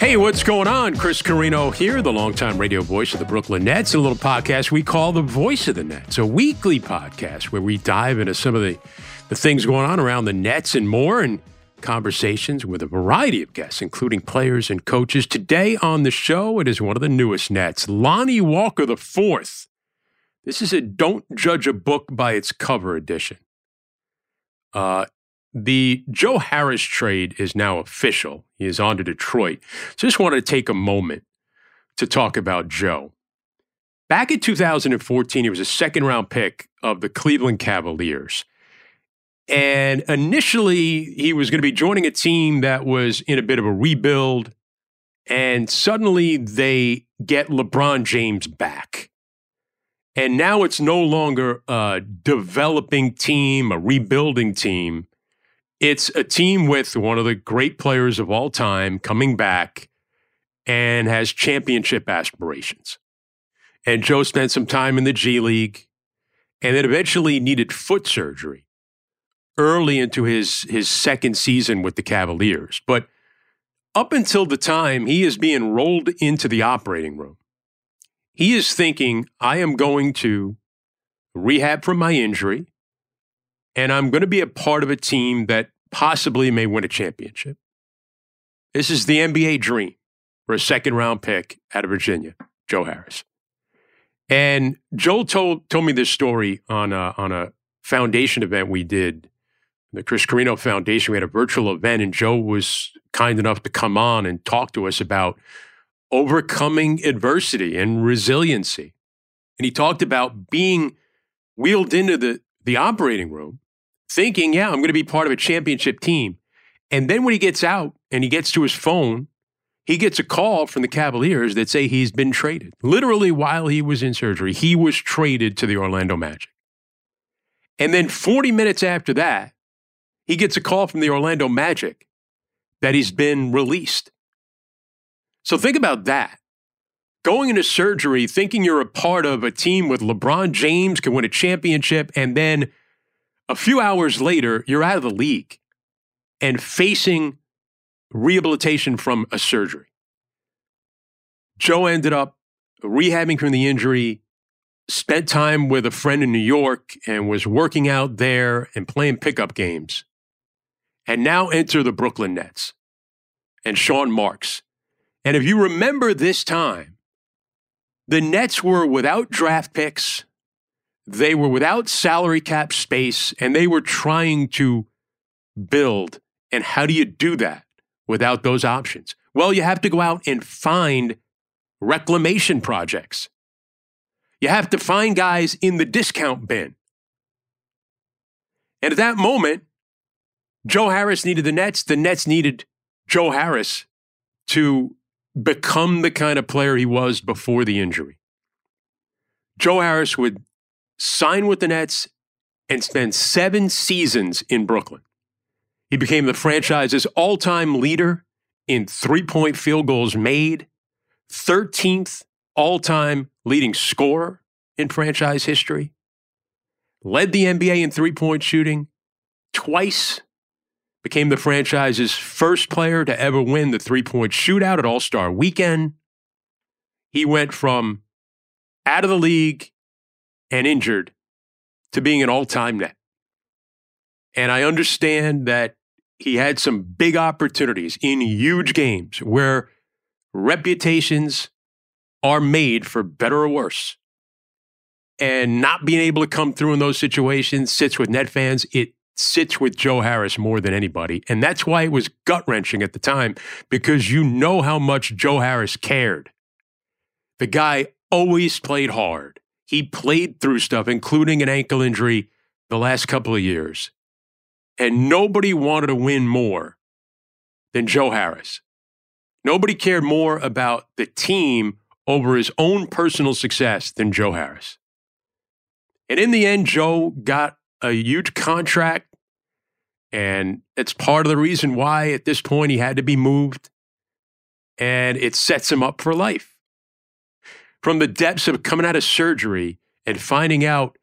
Hey, what's going on? Chris Carino here, the longtime radio voice of the Brooklyn Nets, a little podcast we call The Voice of the Nets, a weekly podcast where we dive into some of the things going on around the Nets and more, and conversations with a variety of guests, including players and coaches. Today on the show, it is one of the newest Nets, Lonnie Walker IV. This is a Don't Judge a Book by Its Cover edition. The Joe Harris trade is now official. He is on to Detroit. So just wanted to take a moment to talk about Joe. Back in 2014, he was a second-round pick of the Cleveland Cavaliers. And initially, he was going to be joining a team that was in a bit of a rebuild. And suddenly, they get LeBron James back. And now it's no longer a developing team, a rebuilding team. It's a team with one of the great players of all time coming back and has championship aspirations. And Joe spent some time in the G League and then eventually needed foot surgery early into his second season with the Cavaliers. But up until the time, he is being rolled into the operating room. He is thinking, I am going to rehab from my injury, and I'm going to be a part of a team that possibly may win a championship. This is the NBA dream for a second-round pick out of Virginia, Joe Harris. And Joe told me this story on a foundation event we did, the Chris Carino Foundation. We had a virtual event, and Joe was kind enough to come on and talk to us about overcoming adversity and resiliency. And he talked about being wheeled into the operating room, thinking, yeah, I'm going to be part of a championship team. And then when he gets out and he gets to his phone, he gets a call from the Cavaliers that say he's been traded. Literally while he was in surgery, he was traded to the Orlando Magic. And then 40 minutes after that, he gets a call from the Orlando Magic that he's been released. So think about that. Going into surgery, thinking you're a part of a team with LeBron James, can win a championship, and then a few hours later, you're out of the league and facing rehabilitation from a surgery. Joe ended up rehabbing from the injury, spent time with a friend in New York, and was working out there and playing pickup games. And now enter the Brooklyn Nets and Sean Marks. And if you remember this time, the Nets were without draft picks, they were without salary cap space, and they were trying to build. And how do you do that without those options? Well, you have to go out and find reclamation projects. You have to find guys in the discount bin. And at that moment, Joe Harris needed the Nets. The Nets needed Joe Harris to become the kind of player he was before the injury. Joe Harris would sign with the Nets and spend 7 seasons in Brooklyn. He became the franchise's all-time leader in three-point field goals made, 13th all-time leading scorer in franchise history, led the NBA in three-point shooting twice, became the franchise's first player to ever win the three-point shootout at All-Star Weekend. He went from out of the league and injured to being an all-time Net. And I understand that he had some big opportunities in huge games where reputations are made for better or worse. And not being able to come through in those situations sits with Net fans. It sits with Joe Harris more than anybody. And that's why it was gut-wrenching at the time, because you know how much Joe Harris cared. The guy always played hard. He played through stuff, including an ankle injury the last couple of years. And nobody wanted to win more than Joe Harris. Nobody cared more about the team over his own personal success than Joe Harris. And in the end, Joe got a huge contract. And it's part of the reason why at this point he had to be moved. And it sets him up for life. From the depths of coming out of surgery and finding out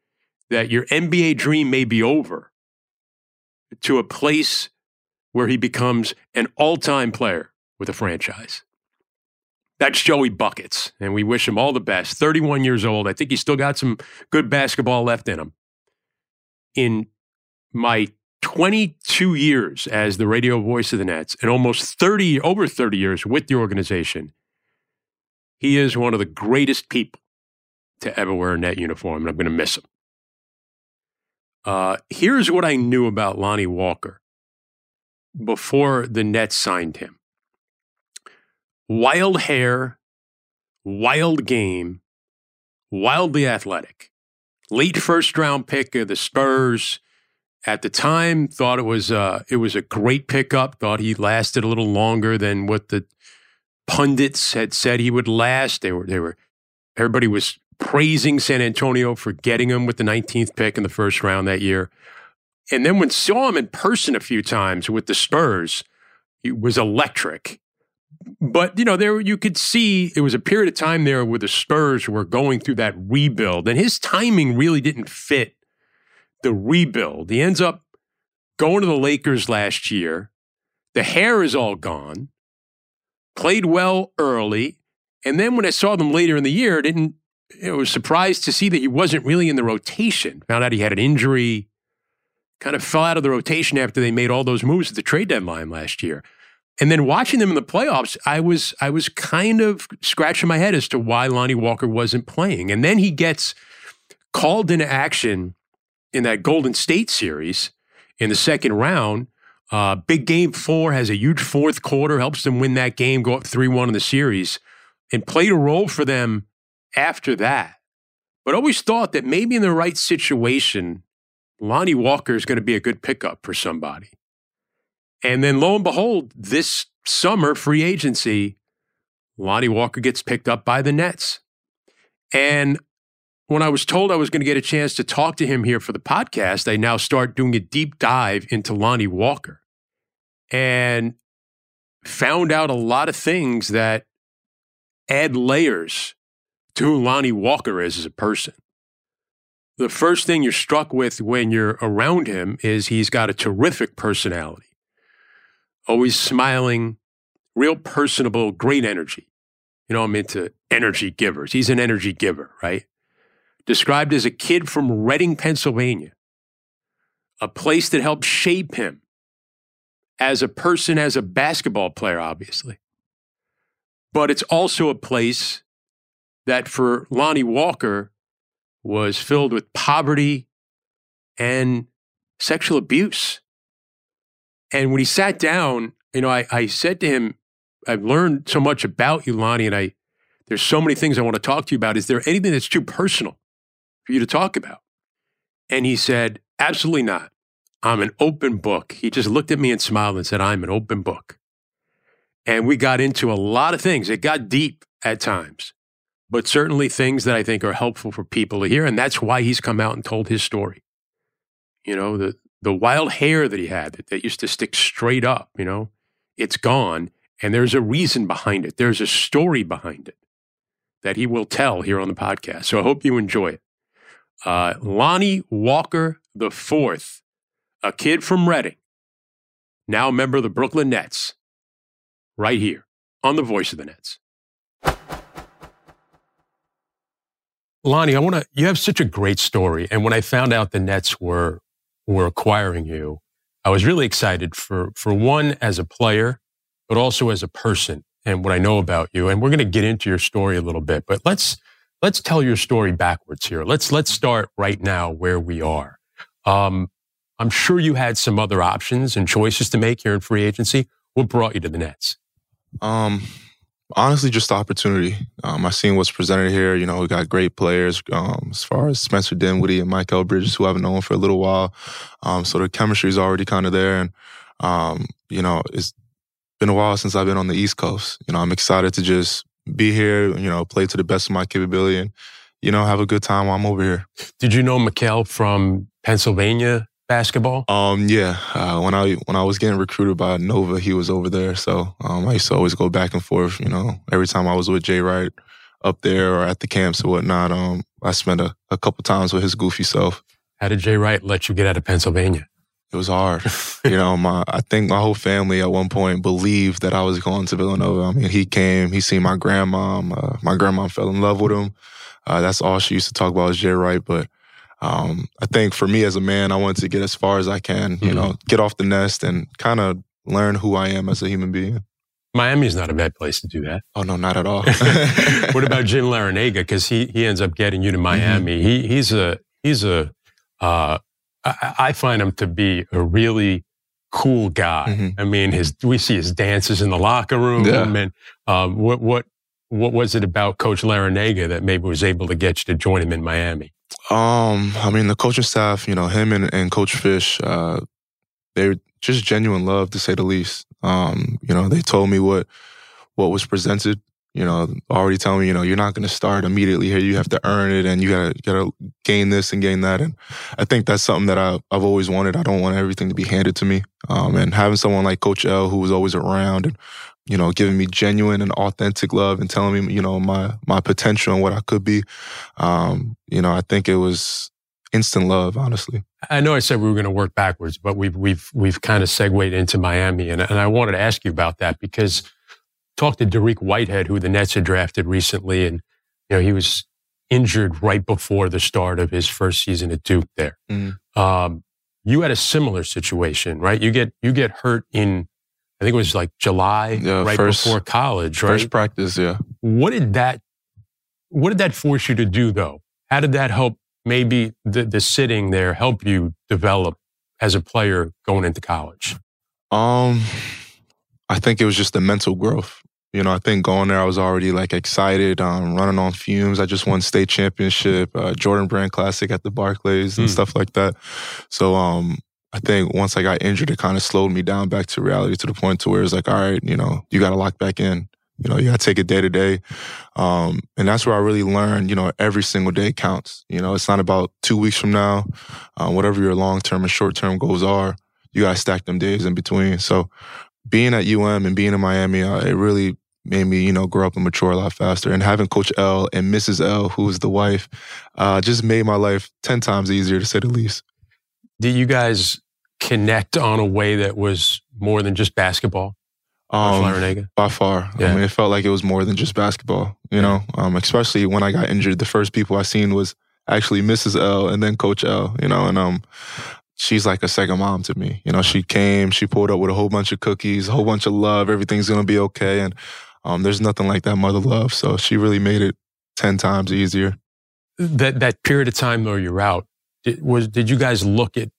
that your NBA dream may be over to a place where he becomes an all-time player with a franchise. That's Joey Buckets, and we wish him all the best. 31 years old. I think he's still got some good basketball left in him. In my 22 years as the radio voice of the Nets, and almost over 30 years with the organization, he is one of the greatest people to ever wear a Net uniform, and I'm going to miss him. Here's what I knew about Lonnie Walker before the Nets signed him. Wild hair, wild game, wildly athletic. Late first-round pick of the Spurs. At the time, thought it was a great pickup. Thought he lasted a little longer than what the pundits had said he would last. Everybody was praising San Antonio for getting him with the 19th pick in the first round that year. And then when saw him in person a few times with the Spurs, he was electric. But, you know, there you could see it was a period of time there where the Spurs were going through that rebuild, and his timing really didn't fit the rebuild. He ends up going to the Lakers last year. The hair is all gone. Played well early, and then when I saw them later in the year, I was surprised to see that he wasn't really in the rotation. Found out he had an injury, kind of fell out of the rotation after they made all those moves at the trade deadline last year. And then watching them in the playoffs, I was kind of scratching my head as to why Lonnie Walker wasn't playing. And then he gets called into action in that Golden State series in the second round. Big game four, has a huge fourth quarter, helps them win that game, go up 3-1 in the series, and played a role for them after that. But always thought that maybe in the right situation, Lonnie Walker is going to be a good pickup for somebody. And then lo and behold, this summer free agency, Lonnie Walker gets picked up by the Nets. And when I was told I was going to get a chance to talk to him here for the podcast, I now start doing a deep dive into Lonnie Walker and found out a lot of things that add layers to who Lonnie Walker is as a person. The first thing you're struck with when you're around him is he's got a terrific personality. Always smiling, real personable, great energy. You know, I'm into energy givers. He's an energy giver, right? Described as a kid from Reading, Pennsylvania, a place that helped shape him as a person, as a basketball player, obviously. But it's also a place that for Lonnie Walker was filled with poverty and sexual abuse. And when he sat down, you know, I said to him, I've learned so much about you, Lonnie, and there's so many things I want to talk to you about. Is there anything that's too personal for you to talk about? And he said, absolutely not. I'm an open book. He just looked at me and smiled and said, I'm an open book. And we got into a lot of things. It got deep at times, but certainly things that I think are helpful for people to hear. And that's why he's come out and told his story. You know, the wild hair that he had that used to stick straight up, you know, it's gone. And there's a reason behind it. There's a story behind it that he will tell here on the podcast. So I hope you enjoy it. Lonnie Walker IV, a kid from Reading, now a member of the Brooklyn Nets, right here on The Voice of the Nets. Lonnie, you have such a great story. And when I found out the Nets were acquiring you, I was really excited for one, as a player, but also as a person and what I know about you. And we're going to get into your story a little bit, but let's tell your story backwards here. Let's start right now where we are. I'm sure you had some other options and choices to make here in free agency. What brought you to the Nets? Honestly, just the opportunity. I seen what's presented here. You know, we got great players as far as Spencer Dinwiddie and Mikal Bridges, who I've known for a little while. So the chemistry is already kind of there. And, you know, it's been a while since I've been on the East Coast. You know, I'm excited to just be here, you know, play to the best of my capability and, you know, have a good time while I'm over here. Did you know Mikal from Pennsylvania basketball? Yeah. When I was getting recruited by Nova, he was over there. So I used to always go back and forth, you know, every time I was with Jay Wright, up there or at the camps or whatnot. I spent a couple times with his goofy self. How did Jay Wright let you get out of Pennsylvania? It was hard. I think my whole family at one point believed that I was going to Villanova. I mean, he came, he seen my grandma. My grandma fell in love with him. That's all she used to talk about was Jay Wright. But I think for me as a man, I wanted to get as far as I can, get off the nest and kind of learn who I am as a human being. Miami is not a bad place to do that. Oh, no, not at all. What about Jim Larrañaga? Because he ends up getting you to Miami. Mm-hmm. I find him to be a really cool guy. Mm-hmm. I mean, we see his dances in the locker room. Yeah. And what was it about Coach Larrañaga that maybe was able to get you to join him in Miami? The coaching staff, him and Coach Fish, they're just genuine love, to say the least. They told me what was presented. Already telling me, you're not going to start immediately here. You have to earn it, and you gotta gain this and gain that. And I think that's something that I've always wanted. I don't want everything to be handed to me. And having someone like Coach L, who was always around and, giving me genuine and authentic love and telling me, my potential and what I could be, I think it was instant love, honestly. I know I said we were going to work backwards, but we've kind of segued into Miami. And I wanted to ask you about that because talked to Dariq Whitehead, who the Nets had drafted recently, and he was injured right before the start of his first season at Duke. There, you had a similar situation, right? You get hurt in, I think it was like July, before college, right? First practice, yeah. What did that force you to do, though? How did that help? Maybe the sitting there help you develop as a player going into college. I think it was just the mental growth. I think going there, I was already excited, running on fumes. I just won state championship, Jordan Brand Classic at the Barclays and stuff like that. So I think once I got injured, it kind of slowed me down back to reality to the point to where it's all right, you got to lock back in. You got to take it day to day. And that's where I really learned, every single day counts. It's not about 2 weeks from now, whatever your long-term and short-term goals are, you got to stack them days in between. So being at UM and being in Miami, it really made me, grow up and mature a lot faster. And having Coach L and Mrs. L, who is the wife, just made my life 10 times easier, to say the least. Did you guys connect on a way that was more than just basketball? By far. Yeah. It felt like it was more than just basketball, especially when I got injured. The first people I seen was actually Mrs. L and then Coach L, she's like a second mom to me. She came, she pulled up with a whole bunch of cookies, a whole bunch of love, everything's going to be okay. And there's nothing like that mother love. So she really made it 10 times easier. That period of time though you're out, did you guys look at,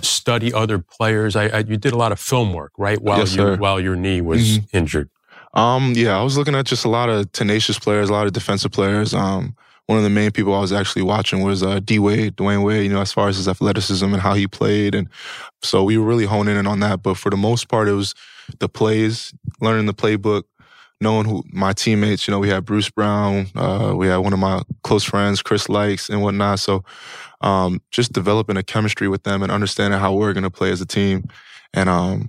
study other players? You did a lot of film work, right? While your knee was injured. I was looking at just a lot of tenacious players, a lot of defensive players. One of the main people I was actually watching was Dwyane Wade, as far as his athleticism and how he played. And so we were really honing in on that. But for the most part, it was the plays, learning the playbook, knowing who my teammates, we had Bruce Brown, we had one of my close friends, Chris Likes and whatnot. So just developing a chemistry with them and understanding how we're going to play as a team. And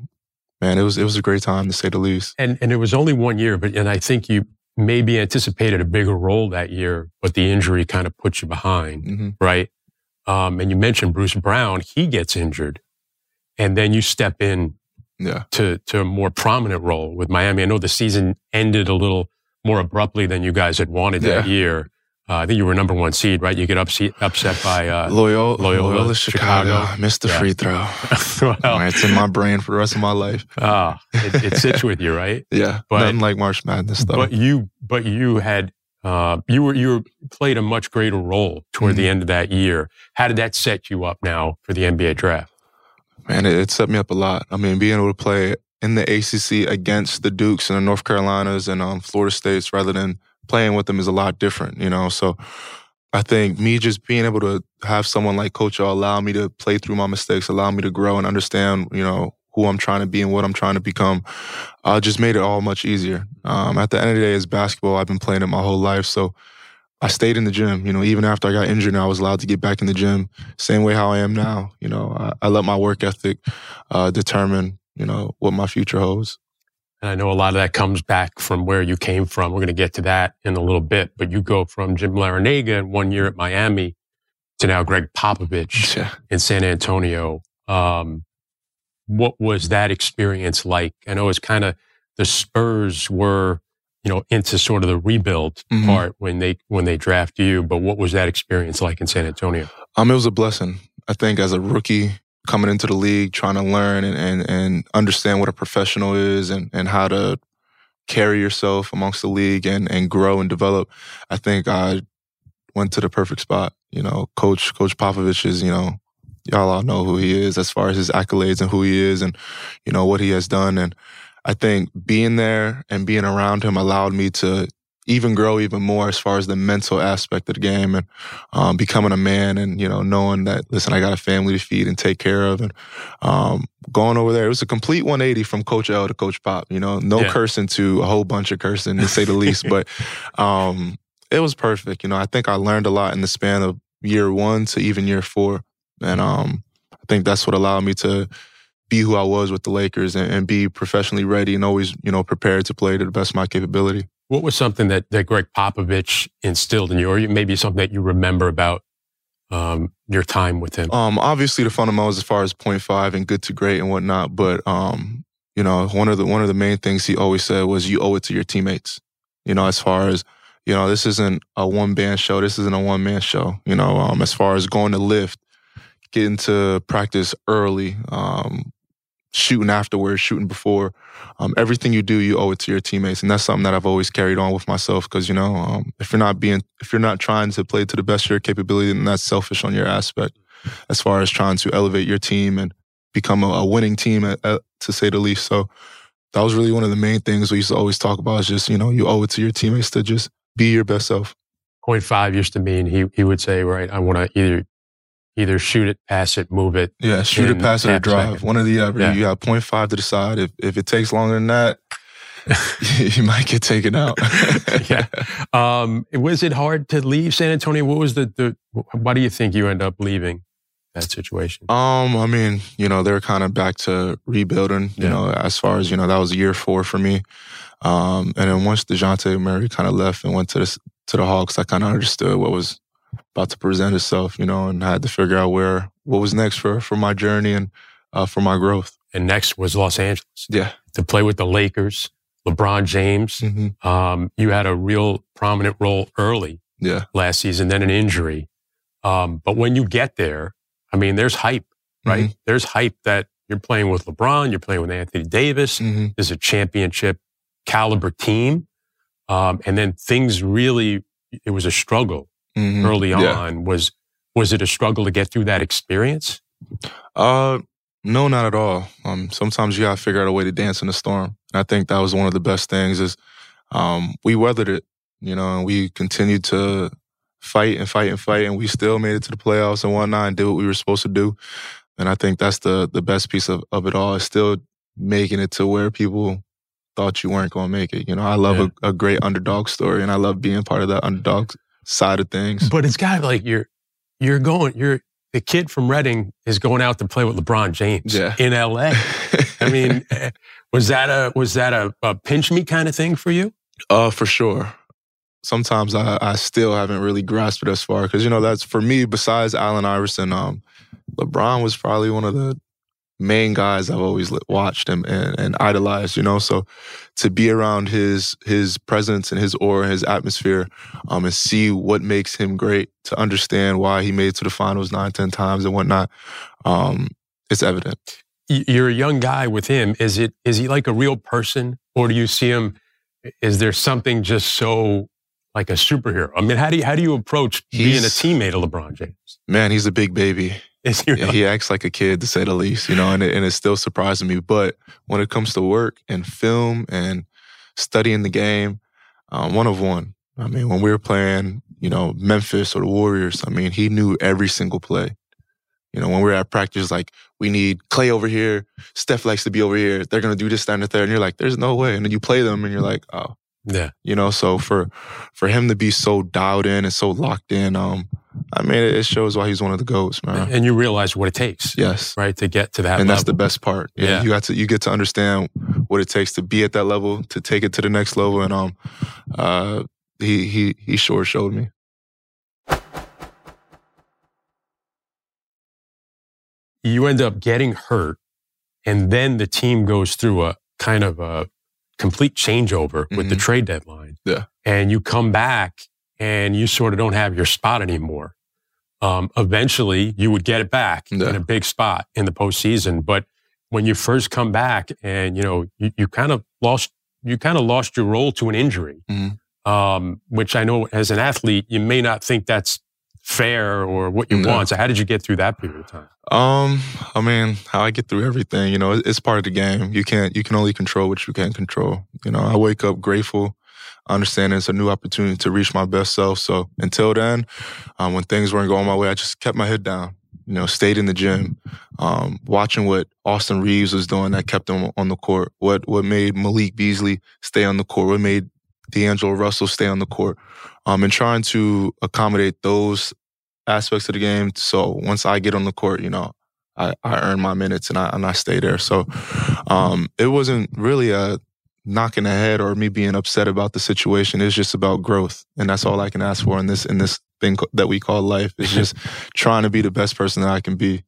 it was a great time, to say the least. And it was only 1 year, and I think you maybe anticipated a bigger role that year, but the injury kind of put you behind, right? And you mentioned Bruce Brown, he gets injured. And then you step in to a more prominent role with Miami. I know the season ended a little more abruptly than you guys had wanted that year. I think you were number one seed, right? You get upset by Loyola Chicago. I missed the free throw. It's in my brain for the rest of my life. It sits with you, right? Yeah, but nothing like March Madness, though. But you played a much greater role toward the end of that year. How did that set you up now for the NBA draft? Man, it set me up a lot. Being able to play in the ACC against the Dukes and the North Carolinas and Florida States rather than playing with them is a lot different, So I think me just being able to have someone like Coach O allow me to play through my mistakes, allow me to grow and understand, who I'm trying to be and what I'm trying to become, just made it all much easier. At the end of the day, it's basketball. I've been playing it my whole life. So I stayed in the gym, even after I got injured, I was allowed to get back in the gym, same way how I am now. I let my work ethic determine, what my future holds. And I know a lot of that comes back from where you came from. We're going to get to that in a little bit. But you go from Jim Larrañaga in one year at Miami to now Greg Popovich in San Antonio. What was that experience like? I know it's kind of the Spurs were, you know, into sort of the rebuild part when they draft you. But what was that experience like in San Antonio? It was a blessing. I think as a rookie coming into the league, trying to learn and understand what a professional is and how to carry yourself amongst the league and grow and develop, I think I went to the perfect spot. You know, Coach Popovich is, you know, y'all all know who he is as far as his accolades and who he is and, you know, what he has done. And I think being there and being around him allowed me to even grow even more as far as the mental aspect of the game and becoming a man and, you know, knowing that, listen, I got a family to feed and take care of. And going over there, it was a complete 180 from Coach L to Coach Pop, you know, no cursing to a whole bunch of cursing, to say the least. But it was perfect. You know, I think I learned a lot in the span of year one to even year four. And I think that's what allowed me to be who I was with the Lakers and be professionally ready and always, you know, prepared to play to the best of my capability. What was something that Greg Popovich instilled in you, or maybe something that you remember about your time with him? Obviously, the fundamentals as far as .5 and good to great and whatnot. But you know, one of the main things he always said was you owe it to your teammates. You know, as far as, you know, this isn't a one-man show. This isn't a one-man show. You know, as far as going to lift, getting to practice early, shooting afterwards, shooting before. Everything you do, you owe it to your teammates. And that's something that I've always carried on with myself because, you know, if you're not trying to play to the best of your capability, then that's selfish on your aspect as far as trying to elevate your team and become a winning team, to say the least. So that was really one of the main things we used to always talk about is just, you know, you owe it to your teammates to just be your best self. .5 used to mean he would say, right, I want to either shoot it, pass it, move it. Yeah, shoot it, pass it, or drive. Second. One of the other. Yeah. You got .5 to the side. If it takes longer than that, you might get taken out. Yeah. Was it hard to leave San Antonio? What was why do you think you end up leaving that situation? I mean, you know, they're kind of back to rebuilding, you know, as far as, you know, that was year four for me. And then once DeJounte Murray kind of left and went to the Hawks, I kind of understood what was about to present itself, you know, and I had to figure out what was next for my journey and for my growth. And next was Los Angeles. Yeah. To play with the Lakers, LeBron James. Mm-hmm. You had a real prominent role early last season, then an injury. But when you get there, I mean, there's hype, right? Mm-hmm. There's hype that you're playing with LeBron, you're playing with Anthony Davis. Mm-hmm. There's a championship caliber team. And then things really, it was a struggle. Mm-hmm. Early on, was it a struggle to get through that experience? No, not at all. Sometimes you got to figure out a way to dance in the storm. And I think that was one of the best things is we weathered it, you know, and we continued to fight, and we still made it to the playoffs and whatnot and did what we were supposed to do. And I think that's the best piece of it all is still making it to where people thought you weren't going to make it. You know, I love a great underdog story, and I love being part of that underdog side of things. But it's got to be like the kid from Reading is going out to play with LeBron James in LA. I mean, was that a pinch me kind of thing for you? For sure. Sometimes I still haven't really grasped it as far because, you know, that's for me, besides Allen Iverson, LeBron was probably one of the main guys I've always watched and idolized, you know. So to be around his presence and his aura, his atmosphere, and see what makes him great, to understand why he made it to the finals 9, 10 times and whatnot, it's evident. You're a young guy with him. Is he like a real person, or do you see him? Is there something just so like a superhero? I mean, how do you approach being a teammate of LeBron James? Man, he's a big baby. He acts like a kid, to say the least, you know, and it still surprises me. But when it comes to work and film and studying the game, one of one. I mean, when we were playing, you know, Memphis or the Warriors, I mean, he knew every single play. You know, when we were at practice, like, we need Clay over here. Steph likes to be over here. They're going to do this, that, and the third. And you're like, there's no way. And then you play them and you're like, oh. Yeah. You know, so for him to be so dialed in and so locked in, I mean, it shows why he's one of the GOATs, man. And you realize what it takes. Yes. Right? To get to that level. And that's the best part. Yeah. You get to understand what it takes to be at that level, to take it to the next level. And he sure showed me. You end up getting hurt, and then the team goes through a kind of a complete changeover with the trade deadline. Yeah. And you come back and you sort of don't have your spot anymore. Eventually, you would get it back in a big spot in the postseason. But when you first come back and, you know, you kind of lost your role to an injury, which I know as an athlete, you may not think that's fair or what you want. So how did you get through that period of time? I mean, how I get through everything, you know, it's part of the game. You can only control what you can control. You know, I wake up grateful. I understand it's a new opportunity to reach my best self. So until then, when things weren't going my way, I just kept my head down, you know, stayed in the gym, watching what Austin Reeves was doing that kept him on the court. What made Malik Beasley stay on the court? What made D'Angelo Russell stay on the court, and trying to accommodate those aspects of the game. So once I get on the court, you know, I earn my minutes and I stay there. So it wasn't really a knocking ahead or me being upset about the situation. It's just about growth, and that's all I can ask for in this thing that we call life. It's just trying to be the best person that I can be.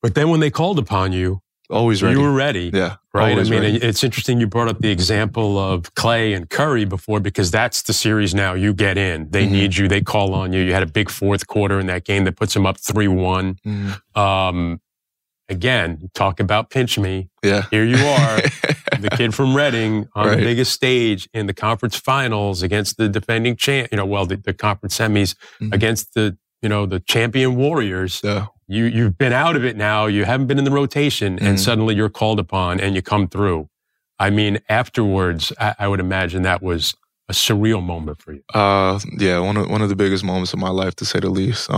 But then when they called upon you, always ready. You were ready. Yeah. Right. I mean, it's interesting you brought up the example of Clay and Curry before, because that's the series now. You get in. They need you. They call on you. You had a big fourth quarter in that game that puts them up 3-1. Again, talk about pinch me. Yeah. Here you are, the kid from Reading on the biggest stage in the conference finals against the defending champ. You know, well, the conference semis against the, you know, the champion Warriors. Yeah. You've been out of it now. You haven't been in the rotation, and suddenly you're called upon and you come through. I mean, afterwards, I would imagine that was a surreal moment for you. Yeah, one of the biggest moments of my life, to say the least.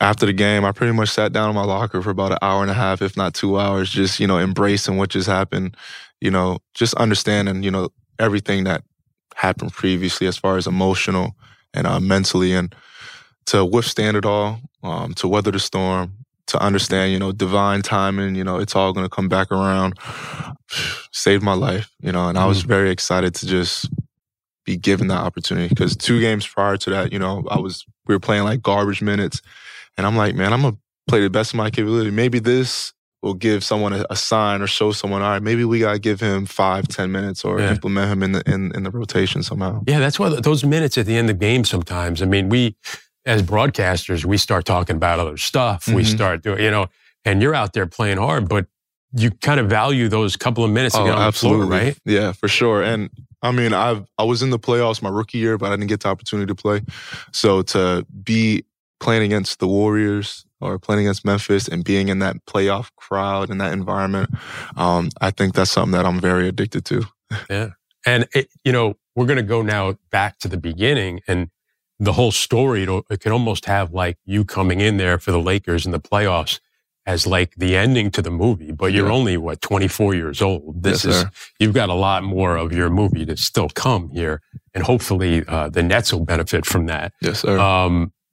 After the game, I pretty much sat down in my locker for about an hour and a half, if not 2 hours, just, you know, embracing what just happened, you know, just understanding, you know, everything that happened previously as far as emotional and mentally, and to withstand it all, to weather the storm, to understand, you know, divine timing, you know, it's all going to come back around. Saved my life, you know, and I was very excited to just be given that opportunity, because 2 games prior to that, you know, we were playing like garbage minutes, and I'm like, man, I'm going to play the best of my capability. Maybe this will give someone a sign or show someone, all right, maybe we got to give him 5-10 minutes or implement him in the rotation somehow. Yeah, that's why those minutes at the end of the game sometimes, I mean, as broadcasters, we start talking about other stuff. We start doing, you know, and you're out there playing hard, but you kind of value those couple of minutes. Oh, absolutely. Floor, right? Yeah, for sure. And I mean, I was in the playoffs my rookie year, but I didn't get the opportunity to play. So to be playing against the Warriors or playing against Memphis and being in that playoff crowd and that environment, I think that's something that I'm very addicted to. Yeah. And, you know, we're going to go now back to the beginning, and the whole story, it can almost have like you coming in there for the Lakers in the playoffs as like the ending to the movie, but you're only, what, 24 years old. This is, you've got a lot more of your movie to still come here, and hopefully the Nets will benefit from that. Yes, sir.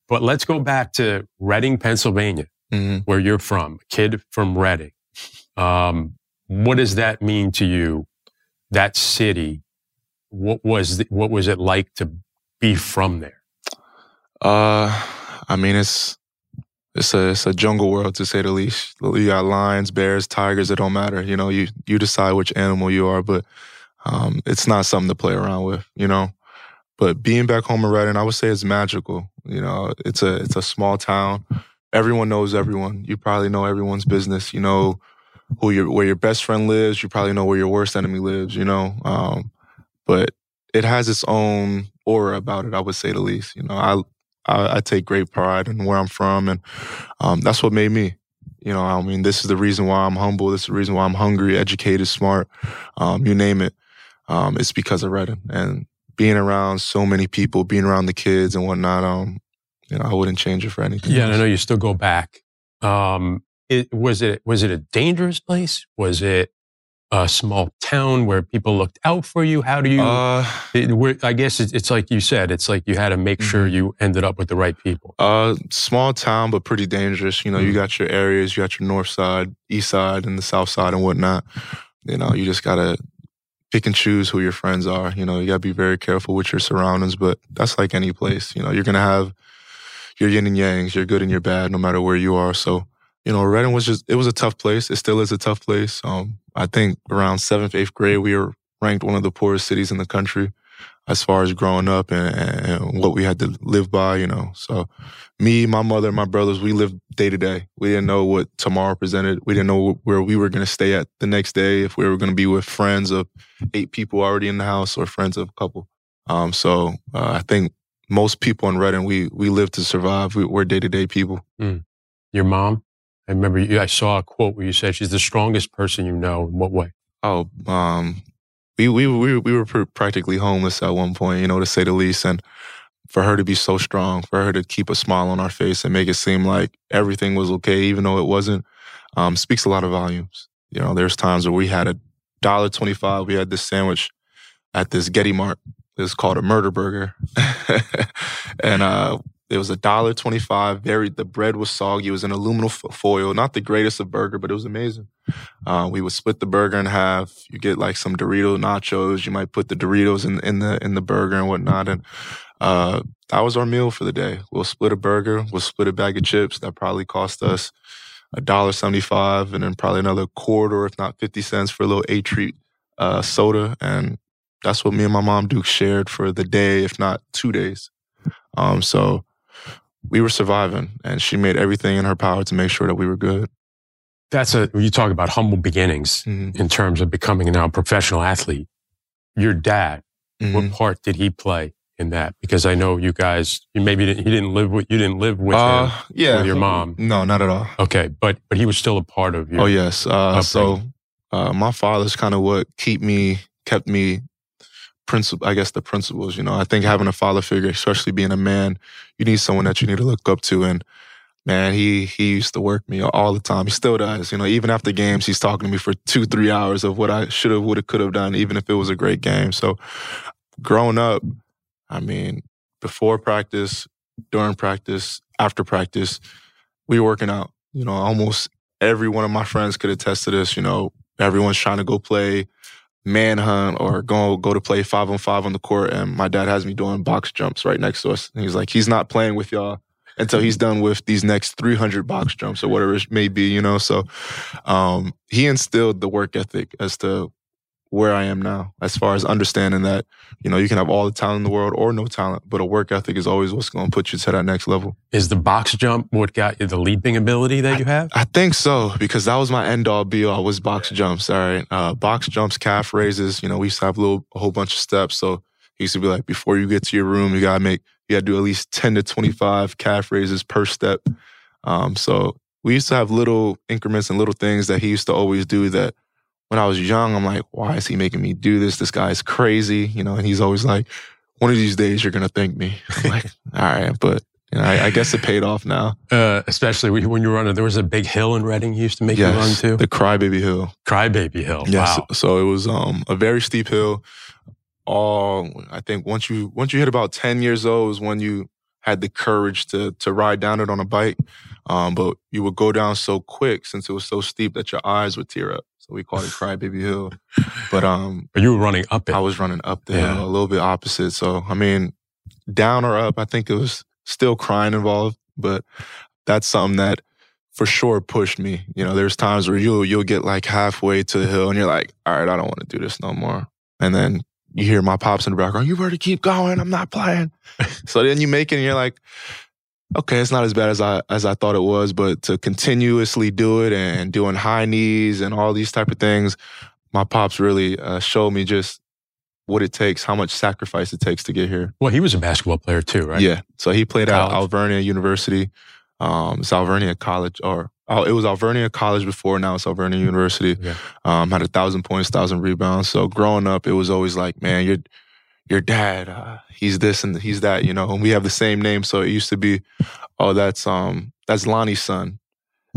But let's go back to Reading, Pennsylvania, where you're from, a kid from Reading. What does that mean to you, that city? What was it like to be from there? I mean, it's a jungle world, to say the least. You got lions, bears, tigers. It don't matter. You know, you decide which animal you are, but it's not something to play around with. You know, but being back home in Reading, I would say it's magical. You know, it's a small town. Everyone knows everyone. You probably know everyone's business. You know where your best friend lives. You probably know where your worst enemy lives. You know, but it has its own aura about it, I would say the least. You know, I take great pride in where I'm from, and that's what made me. You know, I mean, this is the reason why I'm humble. This is the reason why I'm hungry, educated, smart, you name it. It's because of Reading. And being around so many people, being around the kids and whatnot, you know, I wouldn't change it for anything. Yeah, and I know you still go back. Was it a dangerous place? Was it a small town where people looked out for you? How do you, I guess it's like you said, it's like you had to make sure you ended up with the right people. Small town, but pretty dangerous. You know, you got your areas, you got your north side, east side, and the south side and whatnot. you know, you just got to pick and choose who your friends are. You know, you got to be very careful with your surroundings, but that's like any place. You know, you're going to have your yin and yangs, your good and your bad, no matter where you are. So, you know, Reading was just, it was a tough place. It still is a tough place. I think around 7th, 8th grade, we were ranked one of the poorest cities in the country as far as growing up and what we had to live by, you know. So me, my mother, my brothers, we lived day to day. We didn't know what tomorrow presented. We didn't know where we were going to stay at the next day, if we were going to be with friends of 8 people already in the house or friends of a couple. I think most people in Reading, we live to survive. We're day-to-day people. Mm. Your mom? I remember I saw a quote where you said she's the strongest person you know. In what way? Oh, we were practically homeless at one point, you know, to say the least. And for her to be so strong, for her to keep a smile on our face and make it seem like everything was okay, even though it wasn't, speaks a lot of volumes. You know, there's times where we had $1.25. We had this sandwich at this Getty Mart. It's called a murder burger. And it was $1.25. The bread was soggy. It was an aluminum foil. Not the greatest of burger, but it was amazing. We would split the burger in half. You get like some Dorito nachos. You might put the Doritos in the burger and whatnot. And that was our meal for the day. We'll split a burger. We'll split a bag of chips. That probably cost us $1.75 and then probably another quarter, if not 50 cents for a little A-treat soda. And that's what me and my mom, Duke, shared for the day, if not 2 days. So we were surviving, and she made everything in her power to make sure that we were good. You talk about humble beginnings mm-hmm. in terms of becoming now a professional athlete. Your dad, mm-hmm. what part did he play in that? Because I know you guys, you didn't live with him, yeah, with your mom. No, not at all. Okay, but he was still a part of your. Oh yes. So my father's kind of what kept me. I guess the principles, you know. I think having a father figure, especially being a man, you need someone that you need to look up to. And man, he used to work me all the time. He still does, you know. Even after games, he's talking to me for 2-3 hours of what I should have, would have, could have done, even if it was a great game. So growing up, I mean, before practice, during practice, after practice, we were working out. You know, almost every one of my friends could attest to this. You know, everyone's trying to go play manhunt or go to play 5-on-5 on the court, and my dad has me doing box jumps right next to us. And he's like, he's not playing with y'all until he's done with these next 300 box jumps or whatever it may be, you know. So he instilled the work ethic as to where I am now, as far as understanding that, you know, you can have all the talent in the world or no talent, but a work ethic is always what's going to put you to that next level. Is the box jump what got you the leaping ability that you have? I think so, because that was my end-all, be-all was box jumps, all right? Box jumps, calf raises, you know, we used to have a whole bunch of steps. So he used to be like, before you get to your room, you got to do at least 10 to 25 calf raises per step. So we used to have little increments and little things that he used to always do that, when I was young, I'm like, why is he making me do this? This guy's crazy, you know. And he's always like, one of these days you're going to thank me. I'm like, all right, but you know, I guess it paid off now. Especially when you were running, there was a big hill in Reading you used to make you run to? The Crybaby Hill. Crybaby Hill, yes. Wow. So it was a very steep hill. I think once you hit about 10 years old is when you had the courage to ride down it on a bike. But you would go down so quick since it was so steep that your eyes would tear up. We called it Crybaby Hill. But you were running up it. I was running up the hill, a little bit opposite. So, I mean, down or up, I think it was still crying involved, but that's something that for sure pushed me. You know, there's times where you'll get like halfway to the hill and you're like, all right, I don't want to do this no more. And then you hear my pops in the background, you better keep going, I'm not playing. So then you make it and you're like, okay, it's not as bad as I thought it was, but to continuously do it and doing high knees and all these type of things, my pops really showed me just what it takes, how much sacrifice it takes to get here. Well, he was a basketball player too, right? Yeah, so he played at Alvernia University. It's Alvernia College, it was Alvernia College before, now it's Alvernia University. Yeah. Had 1,000 points, 1,000 rebounds. So growing up, it was always like, man, your dad, he's this and he's that, you know, and we have the same name. So it used to be, oh, that's Lonnie's son.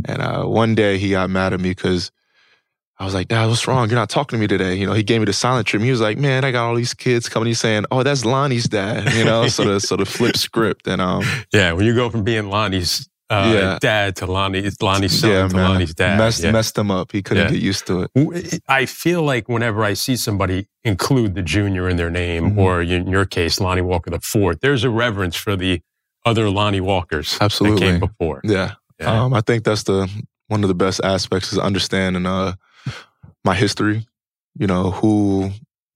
And one day he got mad at me because I was like, Dad, what's wrong? You're not talking to me today. You know, he gave me the silent treatment. He was like, man, I got all these kids coming. He's saying, oh, that's Lonnie's dad, you know, so the flip script. And yeah, when you go from being Lonnie's dad to Lonnie. It's Lonnie's son to Lonnie's dad. Messed him up. He couldn't get used to it. I feel like whenever I see somebody include the junior in their name, or in your case, Lonnie Walker IV, there's a reverence for the other Lonnie Walkers that came before. Yeah. I think that's one of the best aspects is understanding my history. You know, who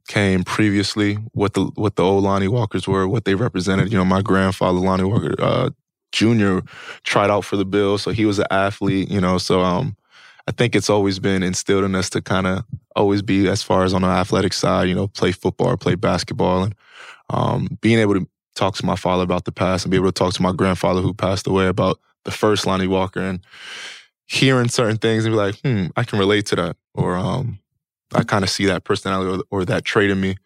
came previously, what the old Lonnie Walkers were, what they represented. You know, my grandfather, Lonnie Walker Jr., tried out for the Bills, so he was an athlete, you know. So I think it's always been instilled in us to kind of always be, as far as on the athletic side, you know, play football, play basketball. And being able to talk to my father about the past and be able to talk to my grandfather who passed away about the first Lonnie Walker and hearing certain things and be like, I can relate to that. Or I kind of see that personality or that trait in me.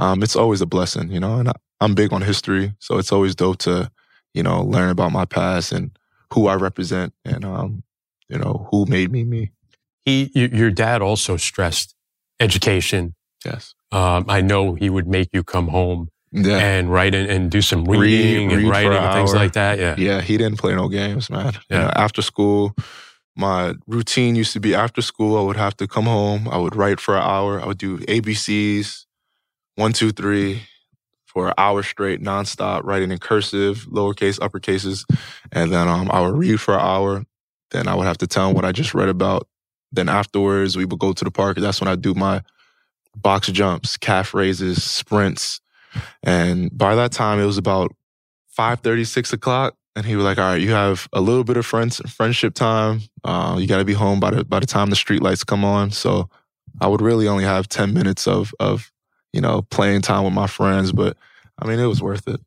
It's always a blessing, you know, and I'm big on history. So it's always dope to, you know, learn about my past and who I represent and, you know, who made me me. Your dad also stressed education. Yes. I know he would make you come home and write and do some reading and writing and things like that. Yeah. Yeah. He didn't play no games, man. Yeah. You know, after school, my routine used to be after school, I would have to come home. I would write for an hour. I would do ABCs, 1, 2, 3, for an hour straight, nonstop, writing in cursive, lowercase, uppercases. And then I would read for an hour. Then I would have to tell him what I just read about. Then afterwards, we would go to the park. That's when I do my box jumps, calf raises, sprints. And by that time, it was about 5:30, 6 o'clock. And he was like, all right, you have a little bit of friendship time. You got to be home by the time the streetlights come on. So I would really only have 10 minutes of you know, playing time with my friends. But, I mean, it was worth it.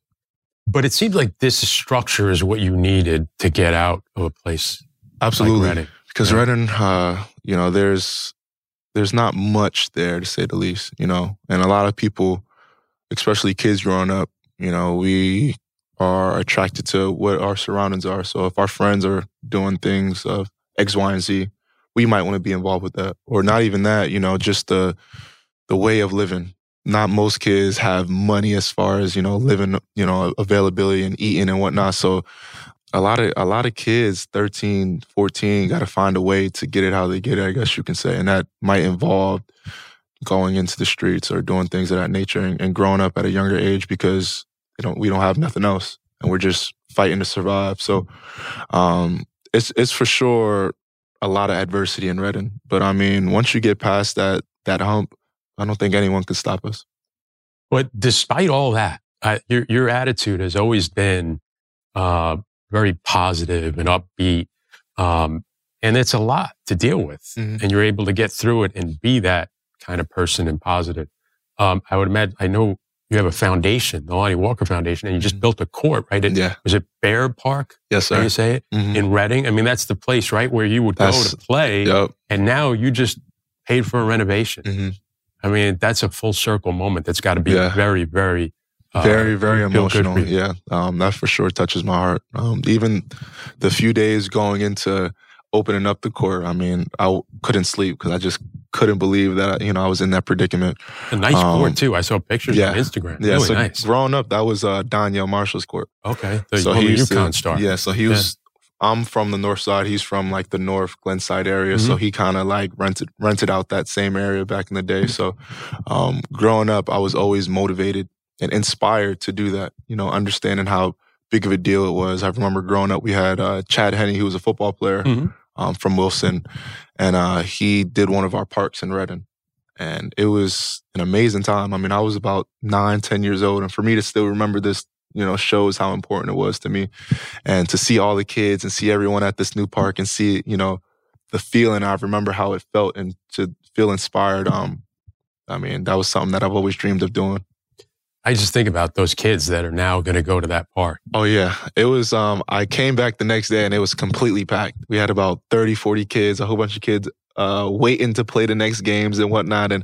But it seems like this structure is what you needed to get out of a place. Absolutely. Like Reading. Because Reading, you know, there's not much there, to say the least, you know. And a lot of people, especially kids growing up, you know, we are attracted to what our surroundings are. So if our friends are doing things of X, Y, and Z, we might want to be involved with that. Or not even that, you know, just the way of living. Not most kids have money as far as, you know, living, you know, availability and eating and whatnot. So a lot of kids, 13, 14, got to find a way to get it how they get it, I guess you can say. And that might involve going into the streets or doing things of that nature and growing up at a younger age because we don't have nothing else, and we're just fighting to survive. So it's for sure a lot of adversity in Reading. But I mean, once you get past that hump, I don't think anyone can stop us. But despite all that, your attitude has always been very positive and upbeat, and it's a lot to deal with. Mm-hmm. And you're able to get through it and be that kind of person and positive. I would imagine. I know. You have a foundation, the Lonnie Walker Foundation, and you just built a court, right? Was it Baird Park? Yes, sir. How you say it? Mm-hmm. In Reading? I mean, that's the place, right, where you would go to play, and now you just paid for a renovation. Mm-hmm. I mean, that's a full circle moment that's got to be very, very... very, very emotional, yeah. That for sure touches my heart. Even the few days going into opening up the court, I mean, I couldn't sleep because I just... couldn't believe that, you know, I was in that predicament. A nice court, too. I saw pictures on Instagram. Yeah, really so nice. Growing up, that was Donyell Marshall's court. Okay. So he was a UConn star. Yeah, so he was, I'm from the north side. He's from, like, the north Glenside area. Mm-hmm. So he kind of, like, rented out that same area back in the day. So growing up, I was always motivated and inspired to do that, you know, understanding how big of a deal it was. I remember growing up, we had Chad Henney, who was a football player. Mm-hmm. From Wilson, and he did one of our parks in Reading, and it was an amazing time. I mean, I was about 9, 10 years old, and for me to still remember this, you know, shows how important it was to me, and to see all the kids and see everyone at this new park and see, you know, the feeling. I remember how it felt, and to feel inspired. I mean, that was something that I've always dreamed of doing. I just think about those kids that are now going to go to that park. Oh, yeah. It was, I came back the next day and it was completely packed. We had about 30, 40 kids, a whole bunch of kids waiting to play the next games and whatnot. And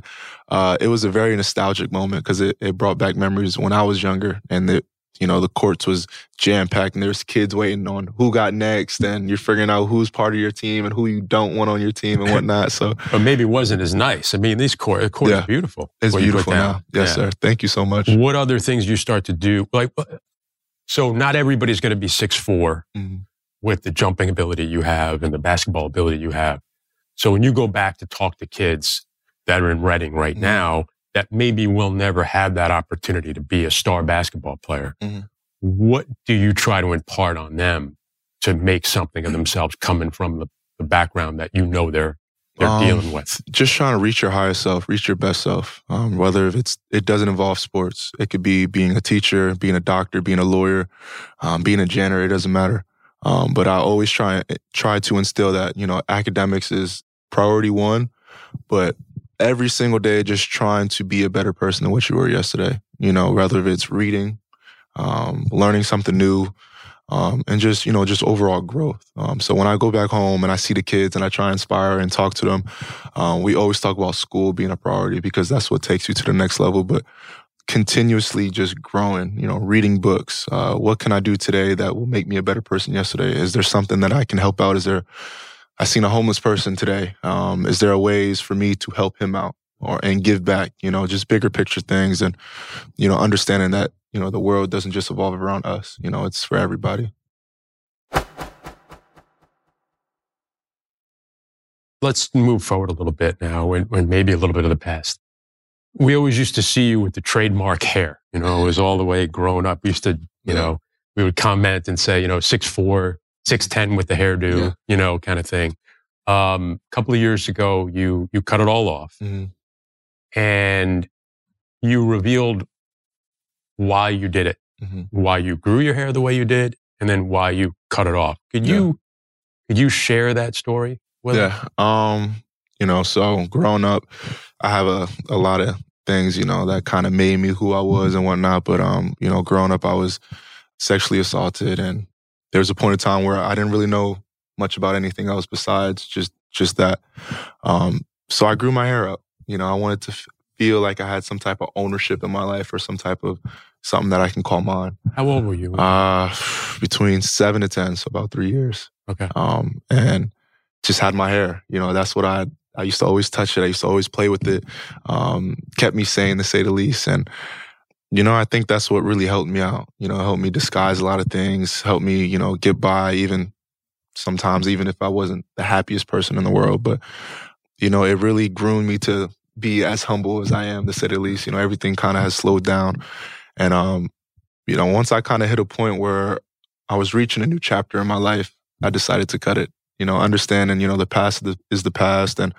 it was a very nostalgic moment because it brought back memories when I was younger and you know, the courts was jam-packed and there's kids waiting on who got next and you're figuring out who's part of your team and who you don't want on your team and whatnot. So, but maybe it wasn't as nice. I mean, the court is beautiful. It's beautiful now. Yes, sir. Thank you so much. What other things you start to do? Like, so not everybody's going to be 6'4". Mm-hmm. with the jumping ability you have and the basketball ability you have. So when you go back to talk to kids that are in Reading right mm-hmm. now, that maybe will never have that opportunity to be a star basketball player. Mm-hmm. What do you try to impart on them to make something of themselves coming from the background that you know they're dealing with? Just trying to reach your higher self, reach your best self. Whether it doesn't involve sports, it could be being a teacher, being a doctor, being a lawyer, being a janitor. It doesn't matter. But I always try to instill that, you know, academics is priority one, but every single day, just trying to be a better person than what you were yesterday. You know, whether it's reading, learning something new, and just, you know, just overall growth. So when I go back home and I see the kids and I try to inspire and talk to them, we always talk about school being a priority because that's what takes you to the next level. But continuously just growing, you know, reading books. What can I do today that will make me a better person yesterday? Is there something that I can help out? I seen a homeless person today. Is there ways for me to help him out and give back, you know, just bigger picture things and, you know, understanding that, you know, the world doesn't just evolve around us. You know, it's for everybody. Let's move forward a little bit now and maybe a little bit of the past. We always used to see you with the trademark hair. You know, it was all the way grown up. We used to, you know, we would comment and say, you know, 6'4", 6'10" with the hairdo, you know, kind of thing. A couple of years ago, you cut it all off. Mm-hmm. And you revealed why you did it, mm-hmm. why you grew your hair the way you did, and then why you cut it off. Could you share that story with us? You know, so growing up, I have a lot of things, you know, that kind of made me who I was and whatnot. But, you know, growing up, I was sexually assaulted. And there was a point in time where I didn't really know much about anything else besides just that. So I grew my hair up. You know, I wanted to feel like I had some type of ownership in my life or some type of something that I can call mine. How old were you? Between 7 to 10, so about 3 years. Okay. And just had my hair. You know, that's what I used to always touch it. I used to always play with it. Kept me sane, to say the least. And, you know, I think that's what really helped me out. You know, helped me disguise a lot of things, helped me, you know, get by even sometimes, even if I wasn't the happiest person in the world. But, you know, it really groomed me to be as humble as I am, to say the least. You know, everything kind of has slowed down. And, you know, once I kind of hit a point where I was reaching a new chapter in my life, I decided to cut it. You know, understanding, you know, the past is the past, and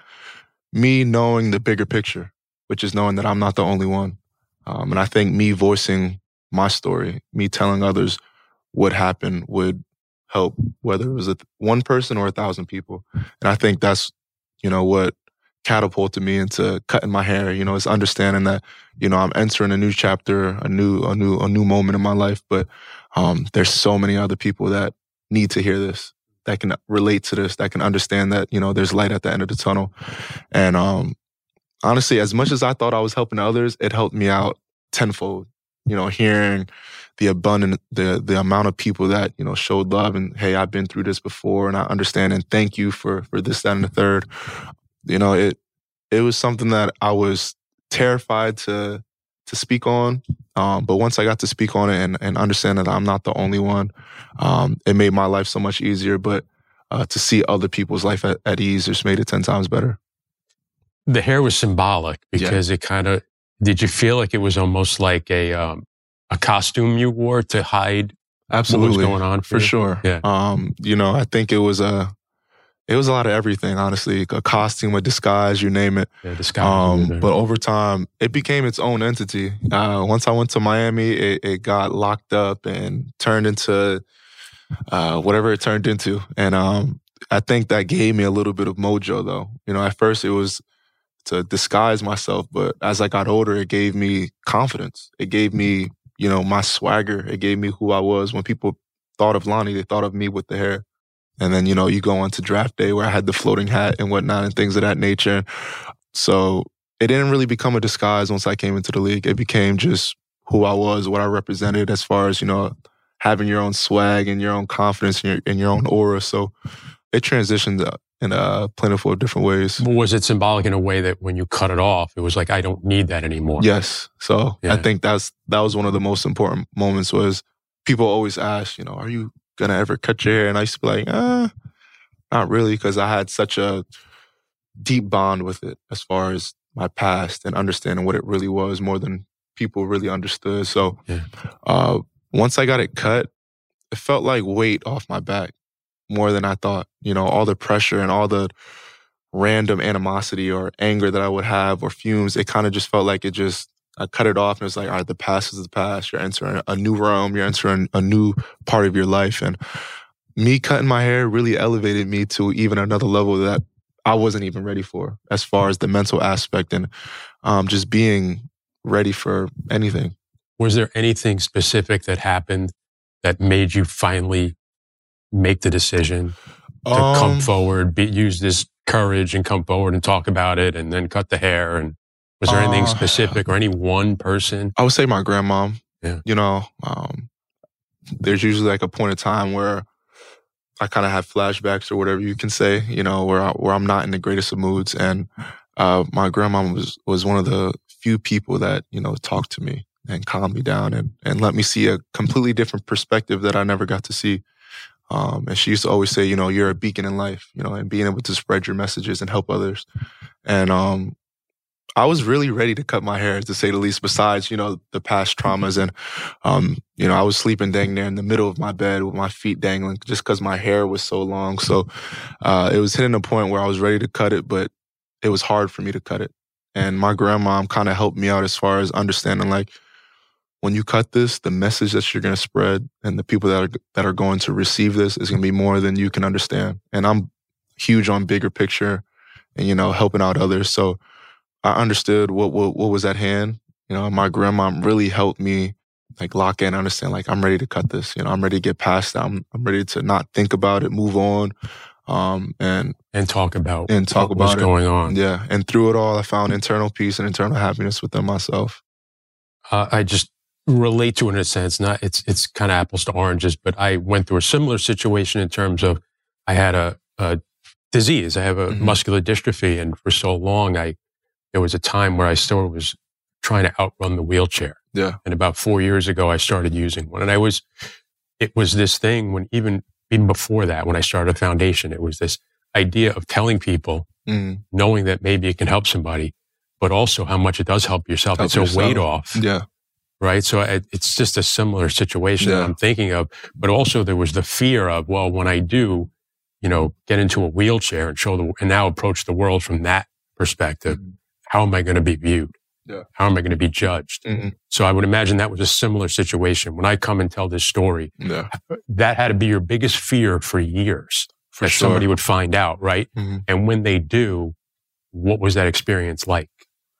me knowing the bigger picture, which is knowing that I'm not the only one. And I think me voicing my story, me telling others what happened would help, whether it was one person or 1,000 people. And I think that's, you know, what catapulted me into cutting my hair. You know, it's understanding that, you know, I'm entering a new chapter, a new moment in my life. But there's so many other people that need to hear this, that can relate to this, that can understand that, you know, there's light at the end of the tunnel. And honestly, as much as I thought I was helping others, it helped me out tenfold, you know, hearing the amount of people that, you know, showed love and, hey, I've been through this before and I understand and thank you for this, that, and the third. You know, it was something that I was terrified to speak on. But once I got to speak on it and understand that I'm not the only one, it made my life so much easier. But to see other people's life at ease just made it 10 times better. The hair was symbolic because it kind of, did you feel like it was almost like a costume you wore to hide Absolutely. What was going on? For sure. Yeah. You know, I think it was a lot of everything, honestly. A costume, a disguise, you name it. Yeah, disguise. But over time, it became its own entity. Once I went to Miami, it got locked up and turned into whatever it turned into. And I think that gave me a little bit of mojo, though. You know, at first it was to disguise myself, but as I got older, it gave me confidence. It gave me, you know, my swagger. It gave me who I was. When people thought of Lonnie, they thought of me with the hair. And then, you know, you go on to draft day where I had the floating hat and whatnot and things of that nature. So it didn't really become a disguise once I came into the league. It became just who I was, what I represented as far as, you know, having your own swag and your own confidence and your own aura. So it transitioned in a plentiful of different ways. Was it symbolic in a way that when you cut it off, it was like, I don't need that anymore? Yes. So I think that was one of the most important moments was people always ask, you know, are you gonna ever cut your hair? And I used to be like, not really, because I had such a deep bond with it as far as my past and understanding what it really was more than people really understood. So once I got it cut, it felt like weight off my back more than I thought. You know, all the pressure and all the random animosity or anger that I would have or fumes, it kind of just felt like I cut it off, and it's like, all right, the past is the past. You're entering a new realm. You're entering a new part of your life. And me cutting my hair really elevated me to even another level that I wasn't even ready for as far as the mental aspect and just being ready for anything. Was there anything specific that happened that made you finally make the decision to come forward, use this courage and come forward and talk about it and then cut the hair? And was there anything specific or any one person? I would say my grandma. Yeah. You know, there's usually like a point of time where I kind of have flashbacks or whatever you can say, you know, where I'm not in the greatest of moods. And my grandma was one of the few people that, you know, talked to me and calmed me down and let me see a completely different perspective that I never got to see. And she used to always say, you know, you're a beacon in life, you know, and being able to spread your messages and help others. And I was really ready to cut my hair, to say the least, besides, you know, the past traumas. And, you know, I was sleeping dang near in the middle of my bed with my feet dangling just because my hair was so long. So it was hitting a point where I was ready to cut it, but it was hard for me to cut it. And my grandmom kind of helped me out as far as understanding, like, when you cut this, the message that you're going to spread and the people that are going to receive this is going to be more than you can understand. And I'm huge on bigger picture and, you know, helping out others. So I understood what was at hand. You know, my grandma really helped me like lock in, understand, like, I'm ready to cut this. You know, I'm ready to get past that. I'm ready to not think about it, move on, and talk about what's going on. Yeah. And through it all, I found internal peace and internal happiness within myself. I just relate to it in a sense. Not it's kind of apples to oranges, but I went through a similar situation in terms of I had a disease. I have a muscular dystrophy, and for so long there was a time where I still was trying to outrun the wheelchair. Yeah. And about 4 years ago, I started using one, and it was this thing when even before that, when I started a foundation, it was this idea of telling people, knowing that maybe it can help somebody, but also how much it does help yourself. A weight off. Yeah. Right? So it's just a similar situation that I'm thinking of. But also there was the fear of, well, when I do, you know, get into a wheelchair and now approach the world from that perspective, how am I going to be viewed? Yeah. How am I going to be judged? Mm-hmm. So I would imagine that was a similar situation. When I come and tell this story, that had to be your biggest fear for years, that somebody would find out, right? Mm-hmm. And when they do, what was that experience like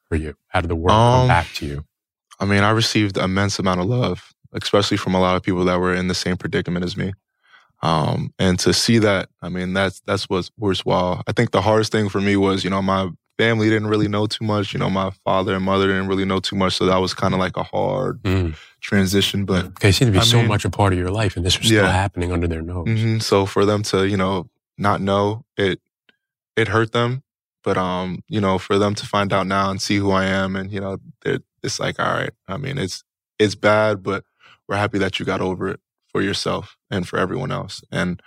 for you? How did the world come back to you? I mean, I received an immense amount of love, especially from a lot of people that were in the same predicament as me. And to see that, I mean, that's what's worthwhile. I think the hardest thing for me was, you know, my family didn't really know too much. You know, my father and mother didn't really know too much. So that was kind of like a hard transition. But they seem to be much a part of your life, and this was still happening under their nose. Mm-hmm. So for them to, you know, not know, it hurt them. But, you know, for them to find out now and see who I am, and, you know, it's like, all right, I mean, it's bad, but we're happy that you got over it for yourself and for everyone else. And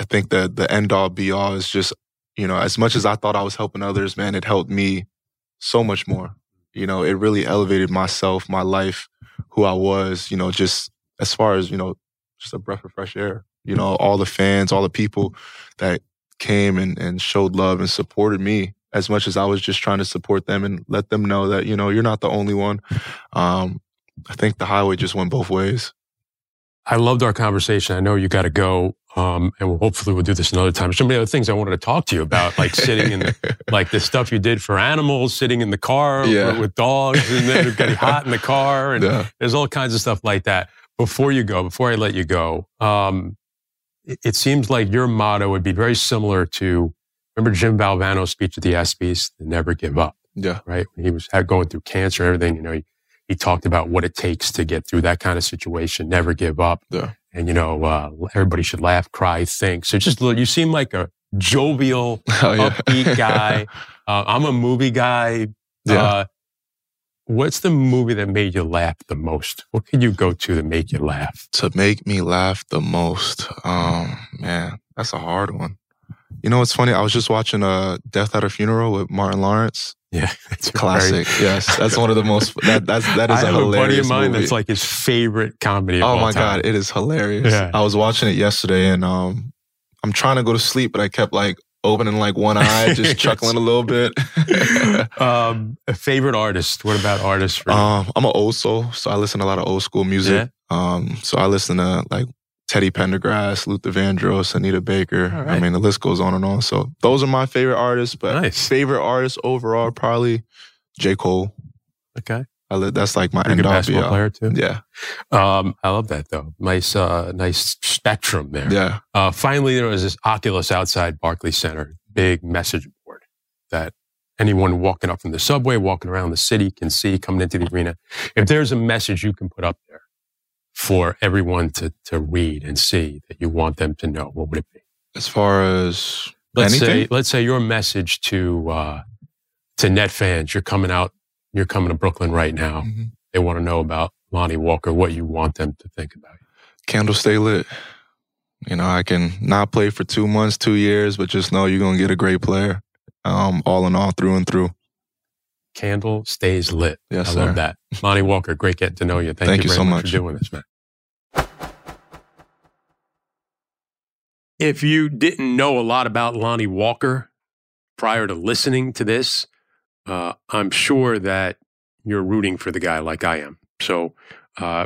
I think that the end all be all is just, you know, as much as I thought I was helping others, man, it helped me so much more. You know, it really elevated myself, my life, who I was, you know, just as far as, you know, just a breath of fresh air. You know, all the fans, all the people that came and showed love and supported me as much as I was just trying to support them and let them know that, you know, you're not the only one. I think the highway just went both ways. I loved our conversation. I know you got to go, and hopefully we'll do this another time. So many other things I wanted to talk to you about, like sitting in the stuff you did for animals, sitting in the car with dogs, and then getting hot in the car, and there's all kinds of stuff like that. Before I let you go, it seems like your motto would be very similar to, remember Jim Valvano's speech at the ESPYs, never give up. Yeah. Right? When he was going through cancer and everything, you know, he talked about what it takes to get through that kind of situation, never give up. Yeah. And, you know, everybody should laugh, cry, think. So you seem like a jovial, upbeat guy. I'm a movie guy. Yeah. What's the movie that made you laugh the most? What can you go to make you laugh? To make me laugh the most? Man, that's a hard one. You know, it's funny. I was just watching Death at a Funeral with Martin Lawrence. Yeah. That's classic. Very... Yes. That's one of the most... That is a hilarious movie. I have a buddy of mine that's like his favorite comedy of all time. Oh my God. It is hilarious. Yeah. I was watching it yesterday and I'm trying to go to sleep, but I kept like opening like one eye, just chuckling a little bit. A favorite artist. What about artists? I'm an old soul, so I listen to a lot of old school music. Yeah. So I listen to like Teddy Pendergrass, Luther Vandross, Anita Baker. Right. I mean, the list goes on and on. So those are my favorite artists, but favorite artists overall, probably J. Cole. Okay. That's like my end basketball player too. Yeah. I love that though. Nice spectrum there. Yeah. Finally, there was this Oculus outside Barclays Center, big message board that anyone walking up from the subway, walking around the city can see coming into the arena. If there's a message you can put up there for everyone to read and see that you want them to know, what would it be? As far as let's say your message to Net fans, you're coming to Brooklyn right now. Mm-hmm. They want to know about Lonnie Walker, what you want them to think about you. Candle stay lit. You know, I can not play for 2 months, 2 years, but just know you're going to get a great player, all in all, through and through. Candle stays lit. Yes, I love that. Lonnie Walker, great getting to know you. Thank you very much for doing this, man. If you didn't know a lot about Lonnie Walker prior to listening to this, I'm sure that you're rooting for the guy like I am. So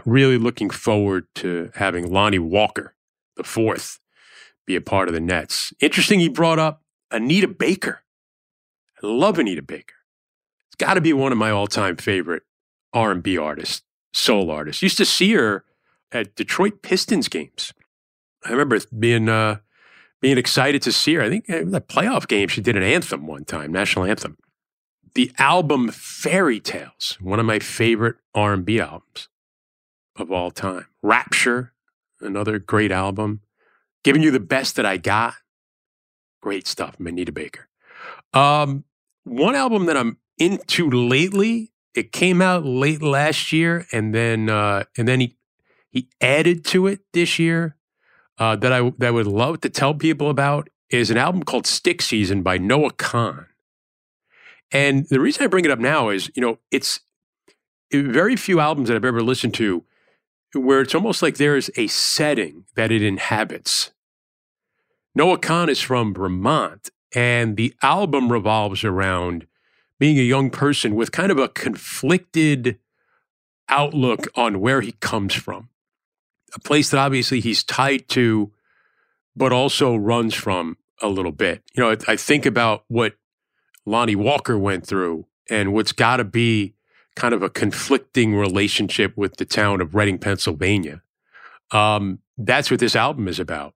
really looking forward to having Lonnie Walker IV be a part of the Nets. Interesting he brought up Anita Baker. I love Anita Baker. Got to be one of my all-time favorite R&B artists, soul artists. Used to see her at Detroit Pistons games. I remember being excited to see her. I think that playoff game, she did an anthem one time, national anthem. The album Fairy Tales, one of my favorite R&B albums of all time. Rapture, another great album. Giving You the Best That I Got. Great stuff, Anita Baker. One album that I'm into lately, it came out late last year, and then he added to it this year. That I would love to tell people about is an album called Stick Season by Noah Kahan. And the reason I bring it up now is, you know, it's very few albums that I've ever listened to where it's almost like there is a setting that it inhabits. Noah Kahan is from Vermont, and the album revolves around being a young person with kind of a conflicted outlook on where he comes from. A place that obviously he's tied to, but also runs from a little bit. You know, I think about what Lonnie Walker went through and what's got to be kind of a conflicting relationship with the town of Reading, Pennsylvania. That's what this album is about.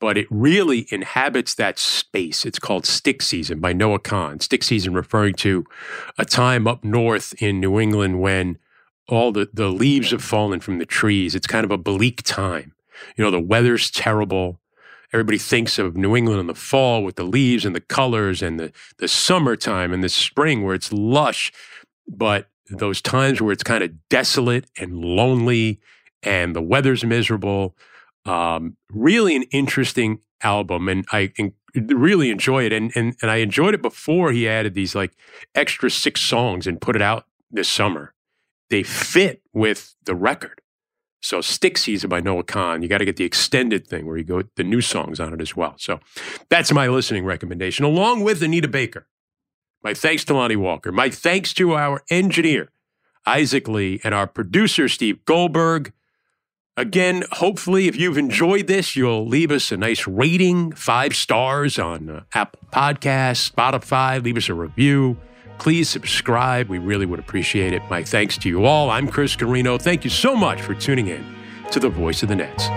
But it really inhabits that space. It's called Stick Season by Noah Kahan. Stick Season referring to a time up north in New England when all the leaves have fallen from the trees. It's kind of a bleak time. You know, the weather's terrible. Everybody thinks of New England in the fall with the leaves and the colors and the summertime and the spring where it's lush. But those times where it's kind of desolate and lonely and the weather's miserable. Really an interesting album, and I really enjoy it. And I enjoyed it before he added these like extra 6 songs and put it out this summer. They fit with the record. So Stick Season by Noah Kahan. You got to get the extended thing where you go the new songs on it as well. So that's my listening recommendation, along with Anita Baker. My thanks to Lonnie Walker. My thanks to our engineer, Isaac Lee, and our producer, Steve Goldberg. Again, hopefully, if you've enjoyed this, you'll leave us a nice rating, 5 stars on Apple Podcasts, Spotify. Leave us a review. Please subscribe. We really would appreciate it. My thanks to you all. I'm Chris Carino. Thank you so much for tuning in to The Voice of the Nets.